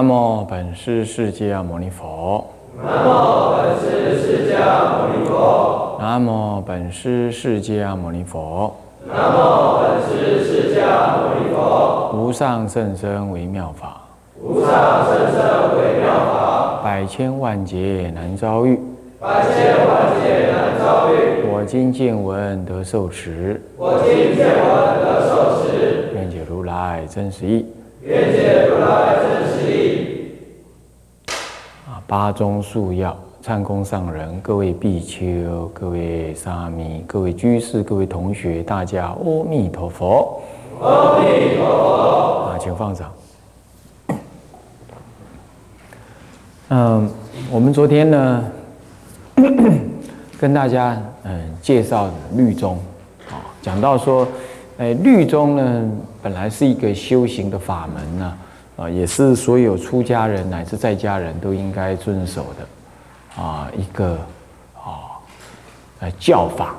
南无本师释迦牟尼佛。南无本师释迦牟尼佛。南无本师释迦牟尼佛。南无本师释迦牟尼佛。无上甚深微妙法。无上甚深微妙法。百千万劫难遭遇。百千万劫难遭遇。我今见闻得受持。我今见闻得受持。愿解如来真实义。愿解如来真实义。八宗述要，忏功上人，各位比丘，各位沙弥，各位居士，各位同学，大家阿弥陀佛。阿弥陀佛。请放掌。我们昨天呢，跟大家介绍律宗，讲到说。律宗呢，本来是一个修行的法门呢，也是所有出家人乃至在家人都应该遵守的一个教法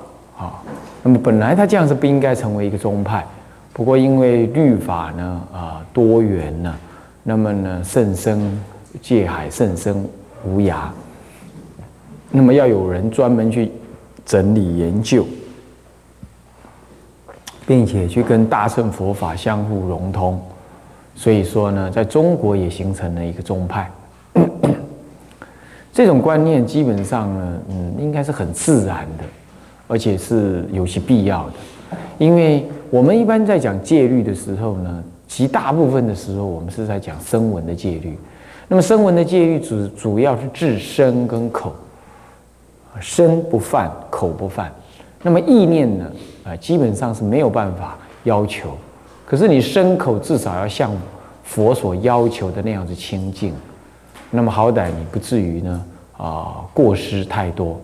那么本来它这样是不应该成为一个宗派，不过因为律法呢多元呢，那么呢甚深界海，甚深无涯，那么要有人专门去整理研究。并且去跟大乘佛法相互融通，所以说呢，在中国也形成了一个宗派。这种观念基本上呢，应该是很自然的，而且是有其必要的。因为我们一般在讲戒律的时候呢，其大部分的时候我们是在讲声闻的戒律。那么声闻的戒律主要是治身跟口，身不犯，口不犯。那么意念呢？基本上是没有办法要求，可是你身口至少要像佛所要求的那样子清净，那么好歹你不至于呢过失太多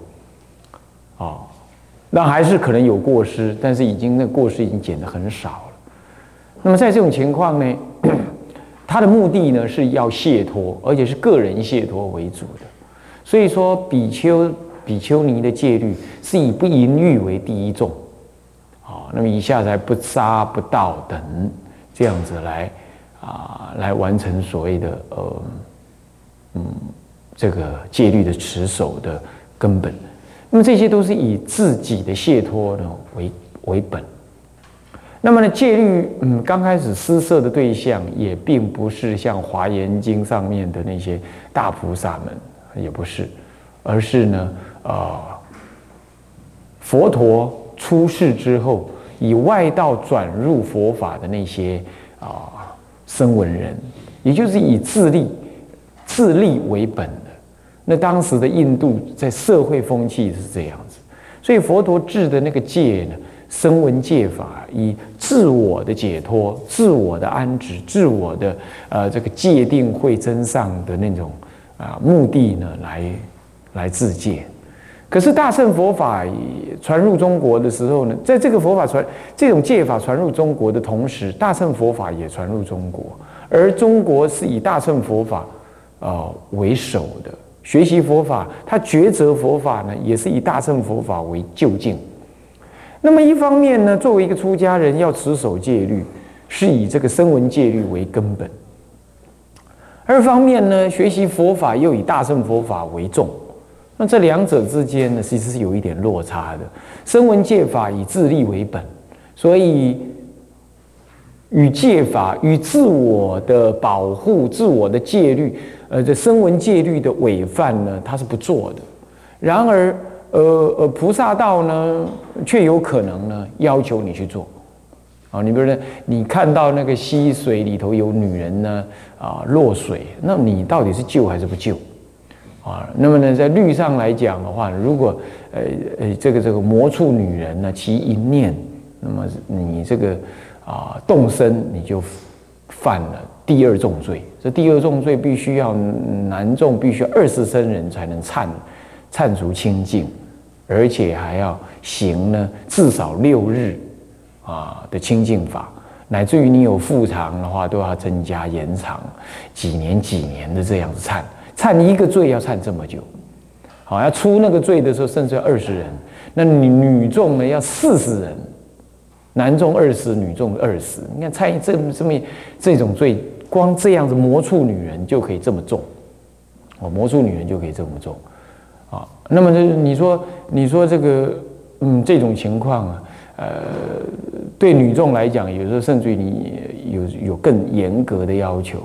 那还是可能有过失，但是过失已经减得很少了。那么在这种情况呢，他的目的呢是要解脱，而且是个人解脱为主的。所以说，比丘尼的戒律是以不淫欲为第一重。那么以下才不杀不盗等这样子来完成所谓的这个戒律的持守的根本。那么这些都是以自己的解脱呢为本。那么呢，戒律刚开始施设的对象也并不是像《华严经》上面的那些大菩萨们，也不是，而是呢佛陀。出世之后，以外道转入佛法的那些声闻人，也就是以自利为本的。那当时的印度在社会风气是这样子，所以佛陀制的那个戒呢，声闻戒法，以自我的解脱、自我的安止、自我的这个界定慧真上的那种目的呢，来自戒。可是大乘佛法传入中国的时候呢，在这个佛法这种戒法传入中国的同时，大乘佛法也传入中国，而中国是以大乘佛法为首的学习佛法，它抉择佛法呢，也是以大乘佛法为究竟。那么一方面呢，作为一个出家人要持守戒律，是以这个声闻戒律为根本；二方面呢，学习佛法又以大乘佛法为重。那这两者之间呢，其实是有一点落差的。声闻戒法以自利为本，所以与戒法与自我的保护、自我的戒律，这声闻戒律的违犯呢，它是不做的。然而，菩萨道呢，却有可能呢要求你去做。你比如说，你看到那个溪水里头有女人呢落水，那你到底是救还是不救？那么呢，在律上来讲的话，如果这个魔触女人呢，其一念，那么你这个动身，你就犯了第二重罪。这第二重罪必须要男众必须20 身人才能忏除清净，而且还要行呢至少6日的清净法，乃至于你有复长的话，都要增加延长几年的这样子忏。忏一个罪要忏这么久，要出那个罪的时候，甚至要20人。那女众呢，要40人，男重20，女重20。你看蔡这种罪，光这样子魔触女人就可以这么重，魔触女人就可以这么重啊。那么你说这个这种情况啊，对女众来讲，有时候甚至于你有更严格的要求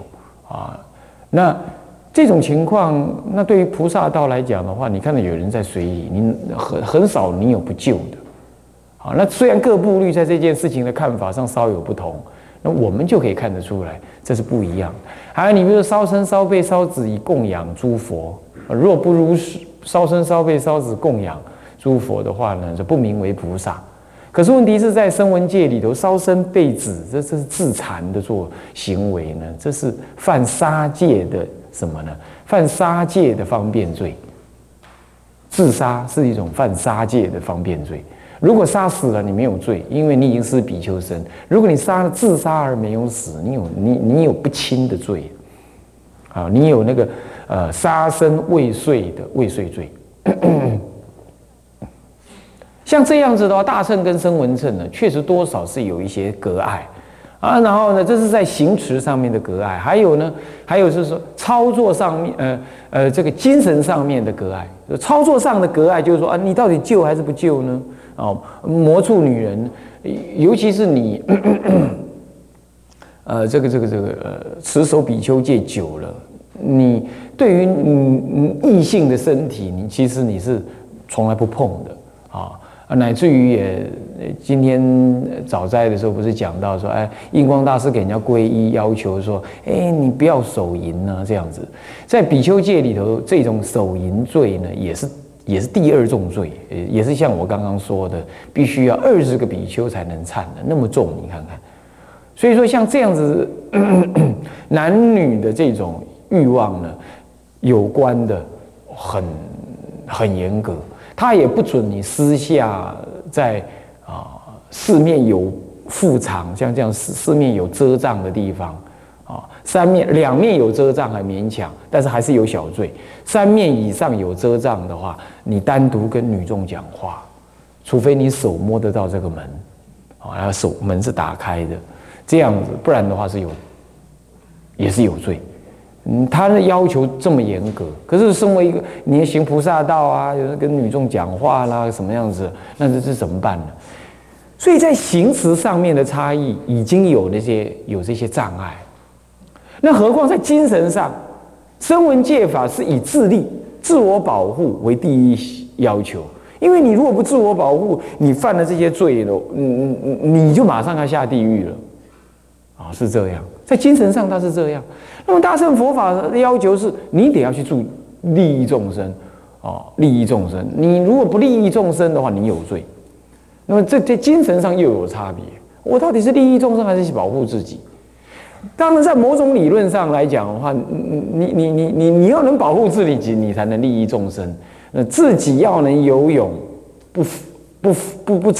啊。那这种情况，那对于菩萨道来讲的话，你看到有人在随意，你很少你有不救的。好，那虽然各部律在这件事情的看法上稍有不同，那我们就可以看得出来，这是不一样的。还有，你比如说烧身、烧背、烧子以供养诸佛，若不如烧身、烧背、烧子供养诸佛的话呢，就不名为菩萨。可是问题是在声闻界里头，烧身背子，这是自残的做行为呢，这是犯杀戒的什么呢？犯杀戒的方便罪。自杀是一种犯杀戒的方便罪。如果杀死了，你没有罪，因为你已经是比丘身。如果你杀了自杀而没有死，你有不轻的罪啊，你有那个杀生未遂的未遂罪。像这样子的话，大乘跟声闻乘呢，确实多少是有一些隔碍啊。然后呢，这是在行持上面的隔碍，还有呢，还有就是说操作上面，这个精神上面的隔碍。操作上的隔碍就是说啊，你到底救还是不救呢？哦，魔触女人，尤其是你，持守比丘戒久了，你对于异性的身体，其实你是从来不碰的啊，乃至于也今天早斋的时候不是讲到说，印光大师给人家皈依要求说，你不要手淫啊，这样子，在比丘戒里头，这种手淫罪呢，也是第二重罪，也是像我刚刚说的，必须要20个比丘才能忏的，那么重，你看看。所以说，像这样子男女的这种欲望呢，有关的很严格，他也不准你私下在四面有覆藏，像这样四面有遮障的地方。两面有遮障还勉强，但是还是有小罪。3面以上有遮障的话，你单独跟女众讲话，除非你手摸得到这个门，然后手门是打开的，这样子，不然的话也是有罪。他的要求这么严格，可是身为一个你行菩萨道啊，有人跟女众讲话啦，什么样子，那这是怎么办呢？所以在行持上面的差异已经有这些障碍。那何况在精神上，声闻戒法是以自利、自我保护为第一要求。因为你如果不自我保护，你犯了这些罪了，你就马上要下地狱了，是这样。在精神上它是这样。那么大乘佛法的要求是，你得要去助利益众生，利益众生。你如果不利益众生的话，你有罪。那么这在精神上又有差别。我到底是利益众生，还是去保护自己？当然，在某种理论上来讲的话，你要能保护自己，你才能利益众生。自己要能游泳，不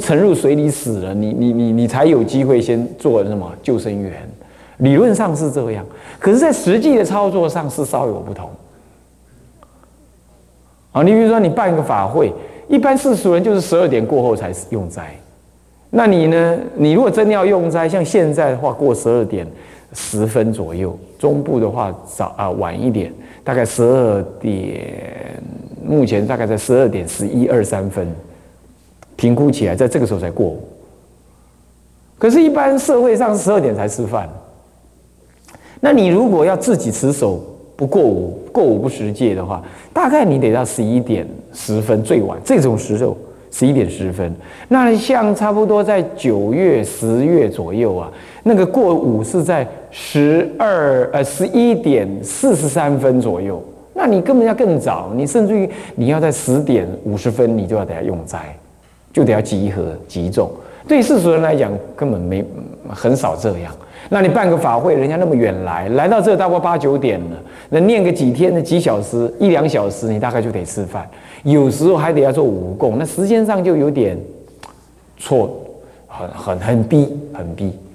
沉入水里死了，你才有机会先做什么救生员。理论上是这样，可是，在实际的操作上是稍有不同。你比如说，你办个法会，一般世俗人就是12点过后才用斋。那你呢？你如果真要用斋，像现在的话，过12点10分左右；中部的话晚一点，大概12点，目前大概在12点11、12、13分，评估起来，在这个时候才过午。可是，一般社会上是12点才吃饭。那你如果要自己持守不过午、过午不食戒的话，大概你得到11点10分最晚，这种时候。11点10分，那像差不多在9月、10月左右啊，那个过午是在11点43分左右。那你根本要更早，你甚至于你要在10点50分，你就要得用斋，就得要集合集众。对世俗人来讲，根本很少这样。那你办个法会，人家那么远来到这大概8、9点了，能念个几天的几小时、1、2小时，你大概就得吃饭。有时候还得要做午供，那时间上就有点错，很逼。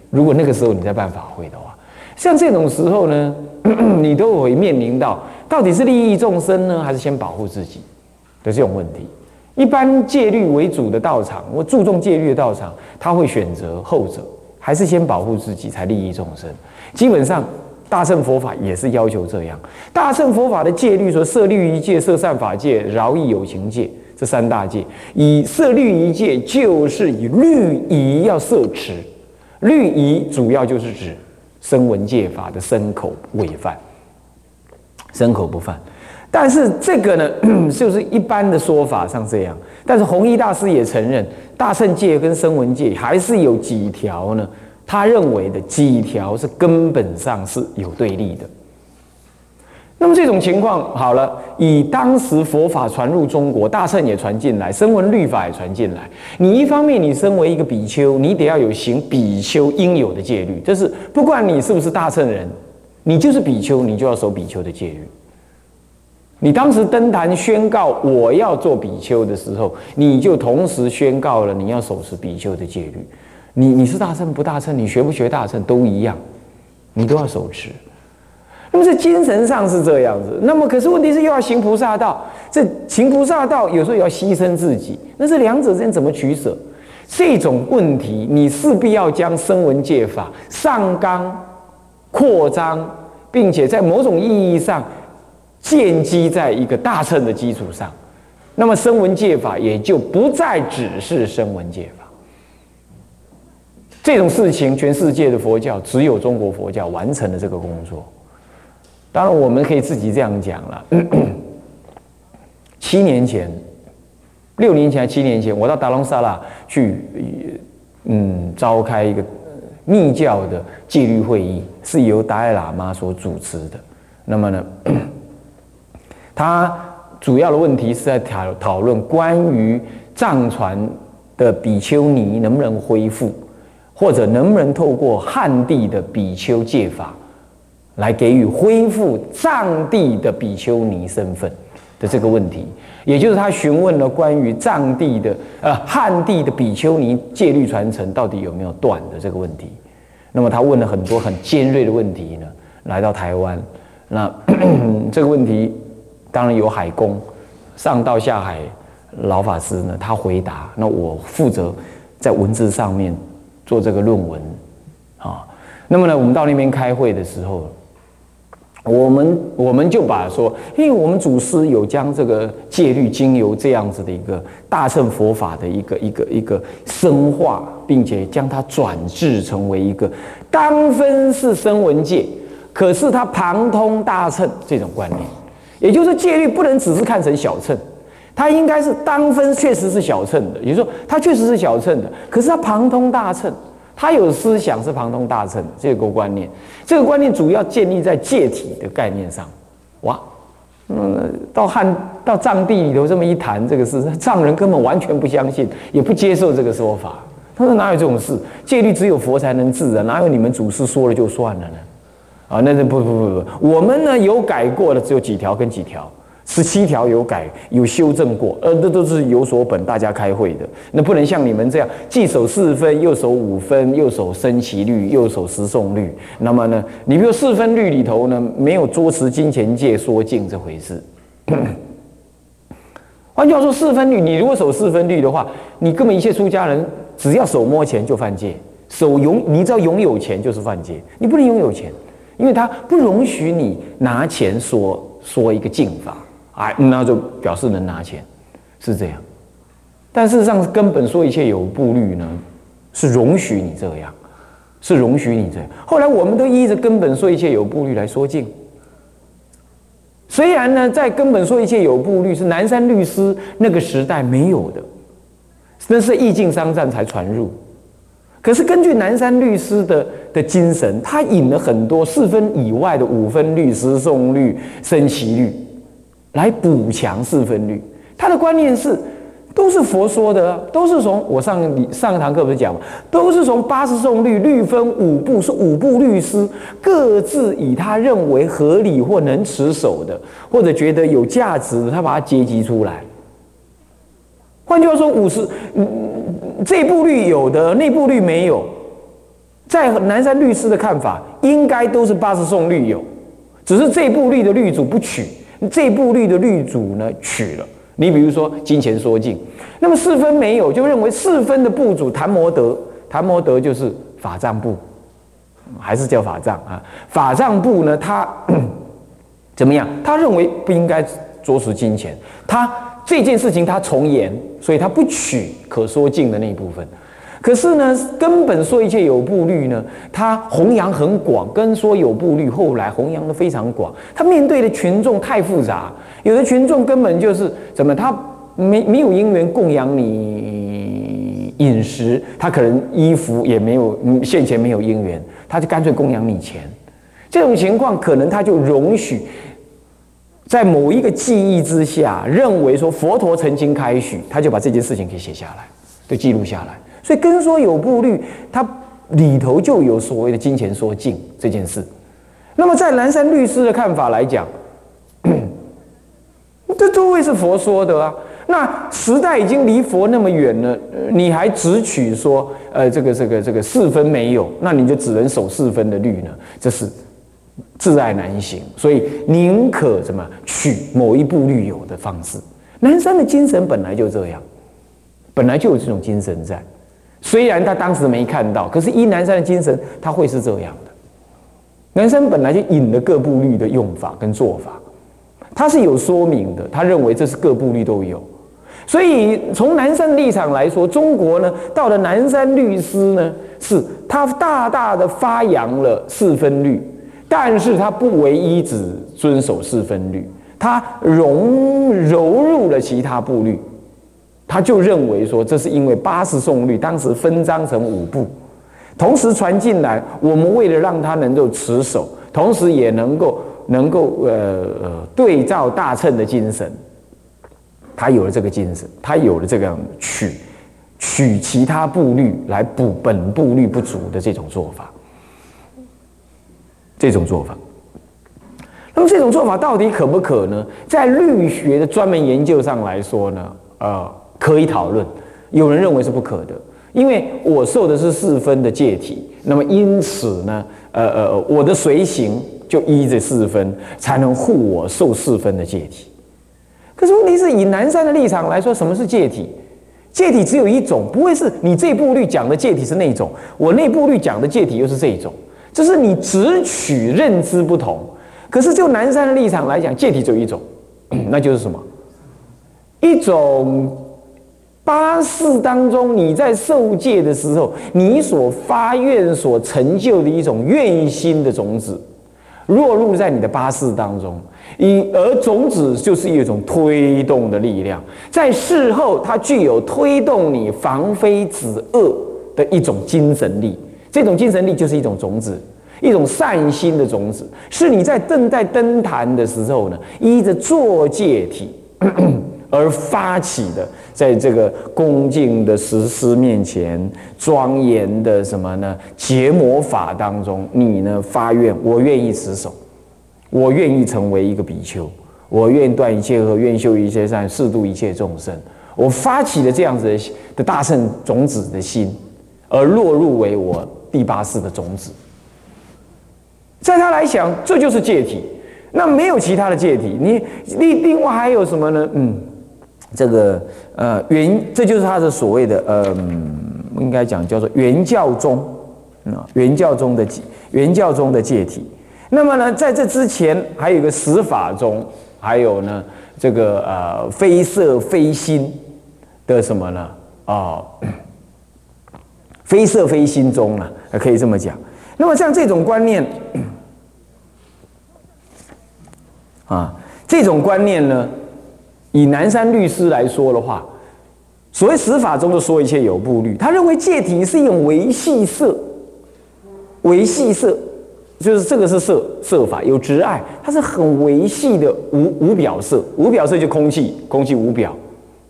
如果那个时候你在办法会的话，像这种时候呢，你都会面临到底是利益众生呢，还是先保护自己的这种问题。一般戒律为主的道场，我注重戒律的道场，他会选择后者，还是先保护自己才利益众生。基本上大乘佛法也是要求这样。大乘佛法的戒律说，摄律仪戒、摄善法戒、饶益有情戒，这三大戒。以摄律仪戒就是以律仪要摄持，律仪主要就是指声闻戒法的身口违犯，身口不犯。但是这个呢，就是一般的说法上这样。但是弘一大师也承认，大乘戒跟声闻戒还是有几条呢，他认为的几条是根本上是有对立的。那么这种情况好了，以当时佛法传入中国，大乘也传进来，声闻律法也传进来。你一方面你身为一个比丘，你得要有行比丘应有的戒律，就是不管你是不是大乘人，你就是比丘，你就要守比丘的戒律。你当时登坛宣告我要做比丘的时候，你就同时宣告了你要守持比丘的戒律。你是大乘不大乘，你学不学大乘都一样，你都要守持。那么这精神上是这样子。那么可是问题是又要行菩萨道，这行菩萨道有时候也要牺牲自己，那这两者之间怎么取舍？这种问题你势必要将声闻戒法上纲扩张，并且在某种意义上建基在一个大乘的基础上，那么声闻戒法也就不再只是声闻戒法。这种事情，全世界的佛教只有中国佛教完成了这个工作。当然，我们可以自己这样讲了。6年前、7年前，我到达隆萨拉去，召开一个密教的戒律会议，是由达赖喇嘛所主持的。那么呢，他主要的问题是在讨论关于藏传的比丘尼能不能恢复，或者能不能透过汉地的比丘戒法来给予恢复藏地的比丘尼身份的这个问题。也就是他询问了关于藏地的汉地的比丘尼戒律传承到底有没有断的这个问题。那么他问了很多很尖锐的问题呢，来到台湾。那这个问题当然有海公上到下海老法师呢，他回答，那我负责在文字上面做这个论文啊。那么呢，我们到那边开会的时候，我们就把说，因为我们祖师有将这个戒律经由这样子的一个大乘佛法的一个深化，并且将它转制成为一个当分是声闻戒，可是它旁通大乘这种观念。也就是说，戒律不能只是看成小乘，它应该是当分确实是小乘的，也就是说它确实是小乘的，可是它旁通大乘，它有思想是旁通大乘这个观念。这个观念主要建立在戒体的概念上。哇，到藏地里头这么一谈这个事，藏人根本完全不相信，也不接受这个说法。他说哪有这种事？戒律只有佛才能治人，哪有你们祖师说了就算了呢？啊，那是不，我们呢有改过的只有几条跟几条。17条有改有修正过，这都是有所本大家开会的。那不能像你们这样，既守4分，又守5分，又守生其律，又守十诵律。那么呢，你比如4分律里头呢，没有捉持金钱戒说净这回事。换句话说，4分律，你如果守4分律的话，你根本一切出家人只要手摸钱就犯戒，你只要拥有钱就是犯戒，你不能拥有钱，因为他不容许你拿钱说一个净法。哎，那就表示能拿钱，是这样。但事实上，根本说一切有部律呢，是容许你这样，是容许你这样。后来我们都依着根本说一切有部律来说净。虽然呢，在根本说一切有部律是南山律师那个时代没有的，那是义净商战才传入。可是根据南山律师的精神，他引了很多4分以外的5分律、十诵律、生其律，来补强4分律。他的观念是，都是佛说的，都是从我上堂课不是讲吗？都是从80诵律律分5部，是5部律师各自以他认为合理或能持守的，或者觉得有价值的，他把它结集出来。换句话说，这部律有的，那部律没有。在南山律师的看法，应该都是80诵律有，只是这部律的律主不取。这部律的律主呢取了，你比如说金钱说尽，那么四分没有，就认为四分的部主昙摩德，昙摩德就是法藏部，还是叫法藏啊？法藏部呢，他怎么样？他认为不应该着实金钱，他这件事情他从严，所以他不取可说尽的那一部分。可是呢，根本说一切有部律呢，他弘扬很广，跟说有部律后来弘扬的非常广。他面对的群众太复杂，有的群众根本就是怎么，他没有因缘供养你饮食，他可能衣服也没有，现钱没有因缘，他就干脆供养你钱。这种情况可能他就容许，在某一个记忆之下，认为说佛陀曾经开许，他就把这件事情给写下来，就记录下来。所以跟说有部律，它里头就有所谓的金钱说尽这件事。那么在蓝山律师的看法来讲，这都会是佛说的啊。那时代已经离佛那么远了，你还只取说这个四分没有，那你就只能守四分的律呢？这是自爱难行，所以宁可怎么取某一部律有的方式。蓝山的精神本来就这样，本来就有这种精神在。虽然他当时没看到，可是依南山的精神，他会是这样的。南山本来就引了各部律的用法跟做法，他是有说明的。他认为这是各部律都有，所以从南山立场来说，中国呢到了南山律师呢，是他大大的发扬了四分律，但是他不唯一只遵守四分律，他融入了其他部律。他就认为说，这是因为八十诵律当时分章成五部，同时传进来，我们为了让他能够持守，同时也能够对照大乘的精神，他有了这个精神，他有了这个取其他部律来补本部律不足的这种做法。那么这种做法到底可不可呢？在律学的专门研究上来说呢，可以讨论，有人认为是不可的，因为我受的是四分的戒体，那么因此呢，我的随行就依着四分，才能护我受四分的戒体。可是问题是，以南山的立场来说，什么是戒体？戒体只有一种，不会是你这部律讲的戒体是那种，我那部律讲的戒体又是这种，这是你只取认知不同。可是就南山的立场来讲，戒体只有一种，那就是什么？一种八识当中，你在受戒的时候，你所发愿、所成就的一种愿心的种子，落入在你的八识当中，而种子就是一种推动的力量，在事后它具有推动你防非止恶的一种精神力。这种精神力就是一种种子，一种善心的种子，是你在正在登坛的时候呢，依着作戒体而发起的，在这个恭敬的实施面前，庄严的什么呢？结魔法当中，你呢发愿，我愿意持守，我愿意成为一个比丘，我愿断一切恶，愿修一切善，誓度一切众生。我发起了这样子的大乘种子的心，而落入为我第八识的种子。在他来讲，这就是戒体，那没有其他的戒体。你另外还有什么呢？这就是他的所谓的应该讲叫做原教宗，原教宗的戒体。那么呢，在这之前还有一个十法宗，还有呢这个非色非心的什么呢？非色非心宗呢，可以这么讲。那么像这种观念啊，这种观念呢，以南山律师来说的话，所谓十法中的说一切有部律，他认为戒体是一种维系色，就是这个是色法，有执爱，它是很维系的无表色。无表色就空气无表，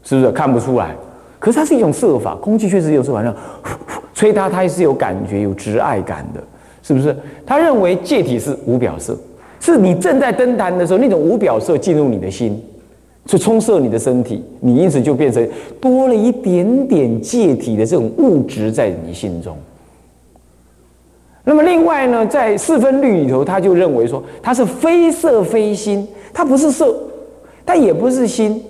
是不是看不出来？可是它是一种色法，空气确实有色法，吹它也是有感觉，有执爱感的，是不是？他认为戒体是无表色，是你正在登坛的时候，那种无表色进入你的心，就充塞你的身体，你因此就变成多了一点点戒体的这种物质在你心中。那么另外呢，在四分律里头，他就认为说，它是非色非心，它不是色，它也不是心，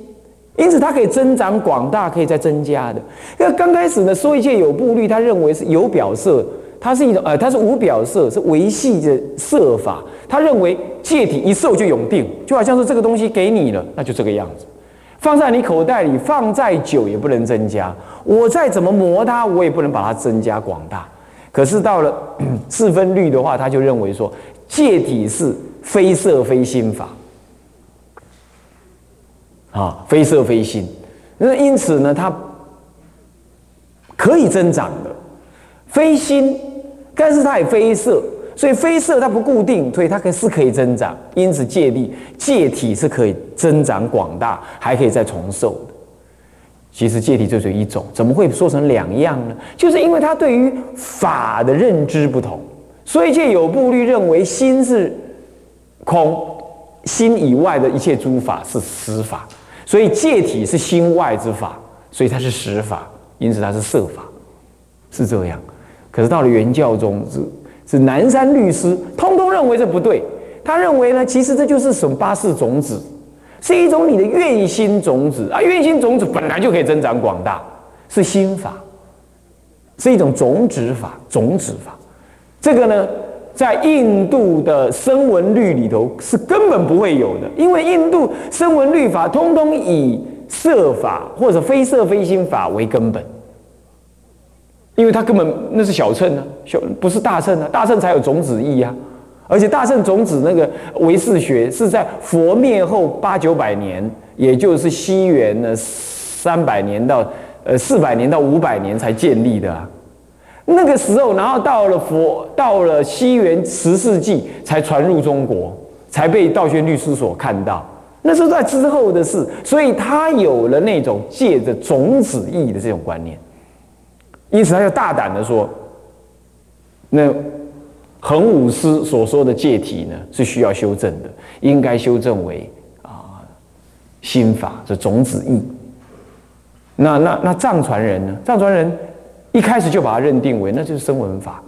因此它可以增长广大，可以再增加的。因为刚开始呢，说一切有部律，他认为是有表色，它是一种它是无表色，是维系的色法。他认为戒体一受就永定，就好像是这个东西给你了，那就这个样子。 放在你口袋里，放再久也不能增加。我再怎么磨它，我也不能把它增加广大。可是到了四分律的话，他就认为说，戒体是非色非心法，啊，非色非心。那因此呢，它可以增长的，非心，但是它也非色，所以非色它不固定，所以它可以增长。因此戒力戒体是可以。 增长广大，还可以再重受的。其实戒体就只有一种，怎么会说成两样呢？就是因为他对于法的认知不同，所以戒有部律认为心是空，心以外的一切诸法是实法，所以戒体是心外之法，所以它是实法，因此它是色法，是这样。可是到了原教中，是南山律师通通认为这不对，他认为呢，其实这就是什么八识种子。 是一种你的愿心种子啊，愿心种子本来就可以增长广大，是心法，是一种种子法，种子法。这个呢，在印度的声闻律里头是根本不会有的，因为印度声闻律法通通以色法或者非色非心法为根本，因为它根本那是小乘啊，不是大乘啊，大乘才有种子义啊。 而且大乘种子那个唯识学是在佛灭后800-900年，也就是西元呢300年到400年到500年才建立的啊。那个时候，然后到了西元10世纪才传入中国，才被道宣律师所看到。那是在之后的事，所以他有了那种借着种子义的这种观念，因此他就大胆的说，那。 恒武师所说的戒体呢，是需要修正的，应该修正为啊心法，这种子义。那藏传人呢？藏传人一开始就把它认定为那就是声闻法，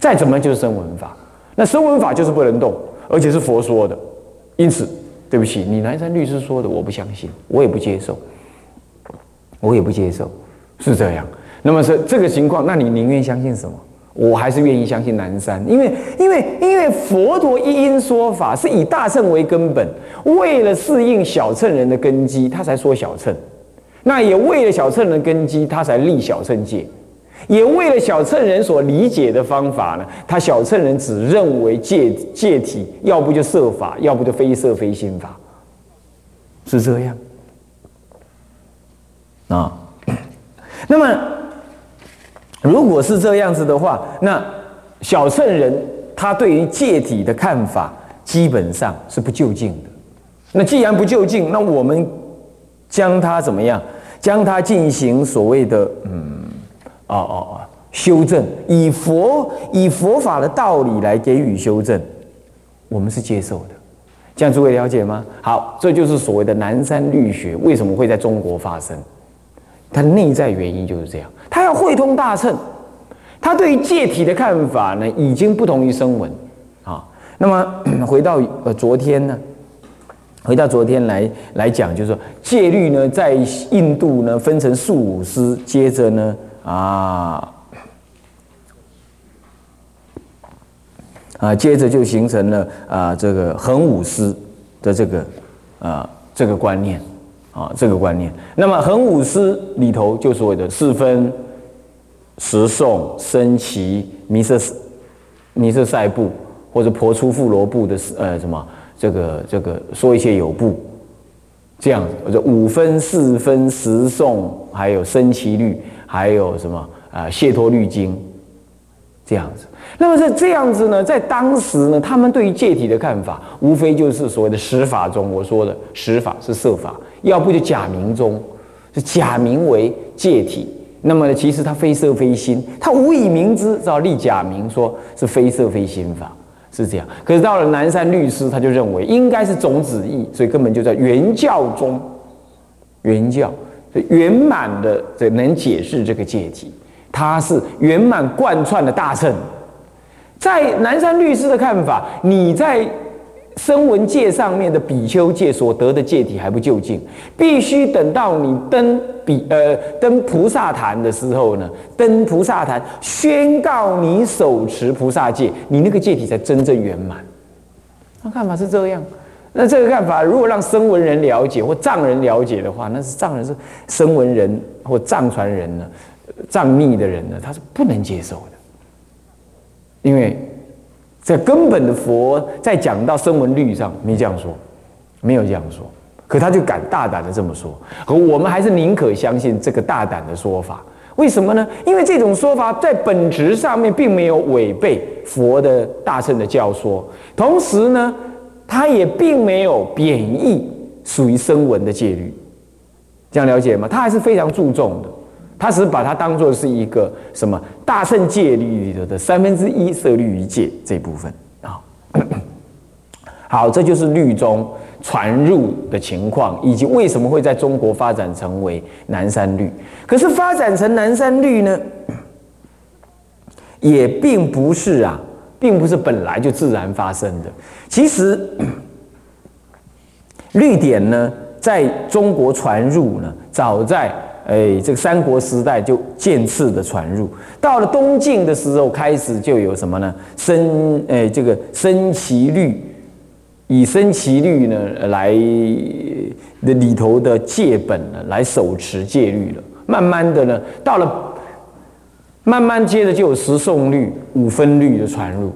再怎么就是声闻法。那声闻法就是不能动，而且是佛说的。因此，对不起，你南山律师说的我不相信，我也不接受，我也不接受，是这样。那么是这个情况，那你宁愿相信什么？ 我还是愿意相信南山，因为佛陀一因说法是以大乘为根本，为了适应小乘人的根基，他才说小乘；那也为了小乘人的根基，他才立小乘戒；也为了小乘人所理解的方法呢，他小乘人只认为戒体，要不就色法，要不就非色非心法，是这样啊。那么。 如果是这样子的话，那小乘人他对于戒体的看法基本上是不究竟的。那既然不究竟，那我们将它怎么样？将它进行所谓的修正，以佛法的道理来给予修正，我们是接受的。这样诸位了解吗？好，这就是所谓的南山律学为什么会在中国发生。 它的内在原因就是这样，它要汇通大乘，它对于戒体的看法呢，已经不同于声闻啊。那么回到昨天呢，回到昨天来讲，就是说戒律呢，在印度呢分成宿五师，接着呢接着就形成了这个恒武师的这个观念。 啊，这个观念。那么恒武师里头就所谓的四分、十诵、僧祇、弥瑟塞部或者婆出富罗部的说一些有部这样子，这5分、4分、十诵，还有僧祇律，还有什么谢托律经这样子。那么在这样子呢，在当时呢，他们对于戒体的看法，无非就是所谓的十法中我说的十法是色法。 要不就假名中，是假名为戒体。那么呢，其实它非色非心，它无以明知，只好立假名，说是非色非心法，是这样。可是到了南山律师，他就认为应该是种子义，所以根本就在原教中，原教圆满的这能解释这个戒体，它是圆满贯穿的大乘。在南山律师的看法，你在声闻界上面的比丘戒所得的戒体还不究竟，必须等到你登菩萨坛的时候呢，登菩萨坛宣告你手持菩萨戒，你那个戒体才真正圆满。那看法是这样。那这个看法如果让声闻人了解或藏人了解的话，那是藏人是声闻人或藏传人呢，藏密的人呢，他是不能接受的。因为在根本的佛在讲到声闻律上没这样说，没有这样说，可他就敢大胆的这么说，而我们还是宁可相信这个大胆的说法。为什么呢？因为这种说法在本质上面并没有违背佛的大乘的教说，同时呢，他也并没有贬义属于声闻的戒律，这样了解吗？他还是非常注重的。他只是把它当作是一个什么大乘戒律里头的1/3舍律仪戒这部分啊。好，这就是律宗传入的情况，以及为什么会在中国发展成为南山律。可是发展成南山律呢，也并不是啊，并不是本来就自然发生的。其实律典呢，在中国传入呢，早在这个三国时代就渐次的传入，到了东晋的时候开始就有什么呢？这个僧祇律，以僧祇律呢来的里头的戒本呢来手持戒律了。慢慢的呢，到了慢慢接着就有十诵律、五分律的传入。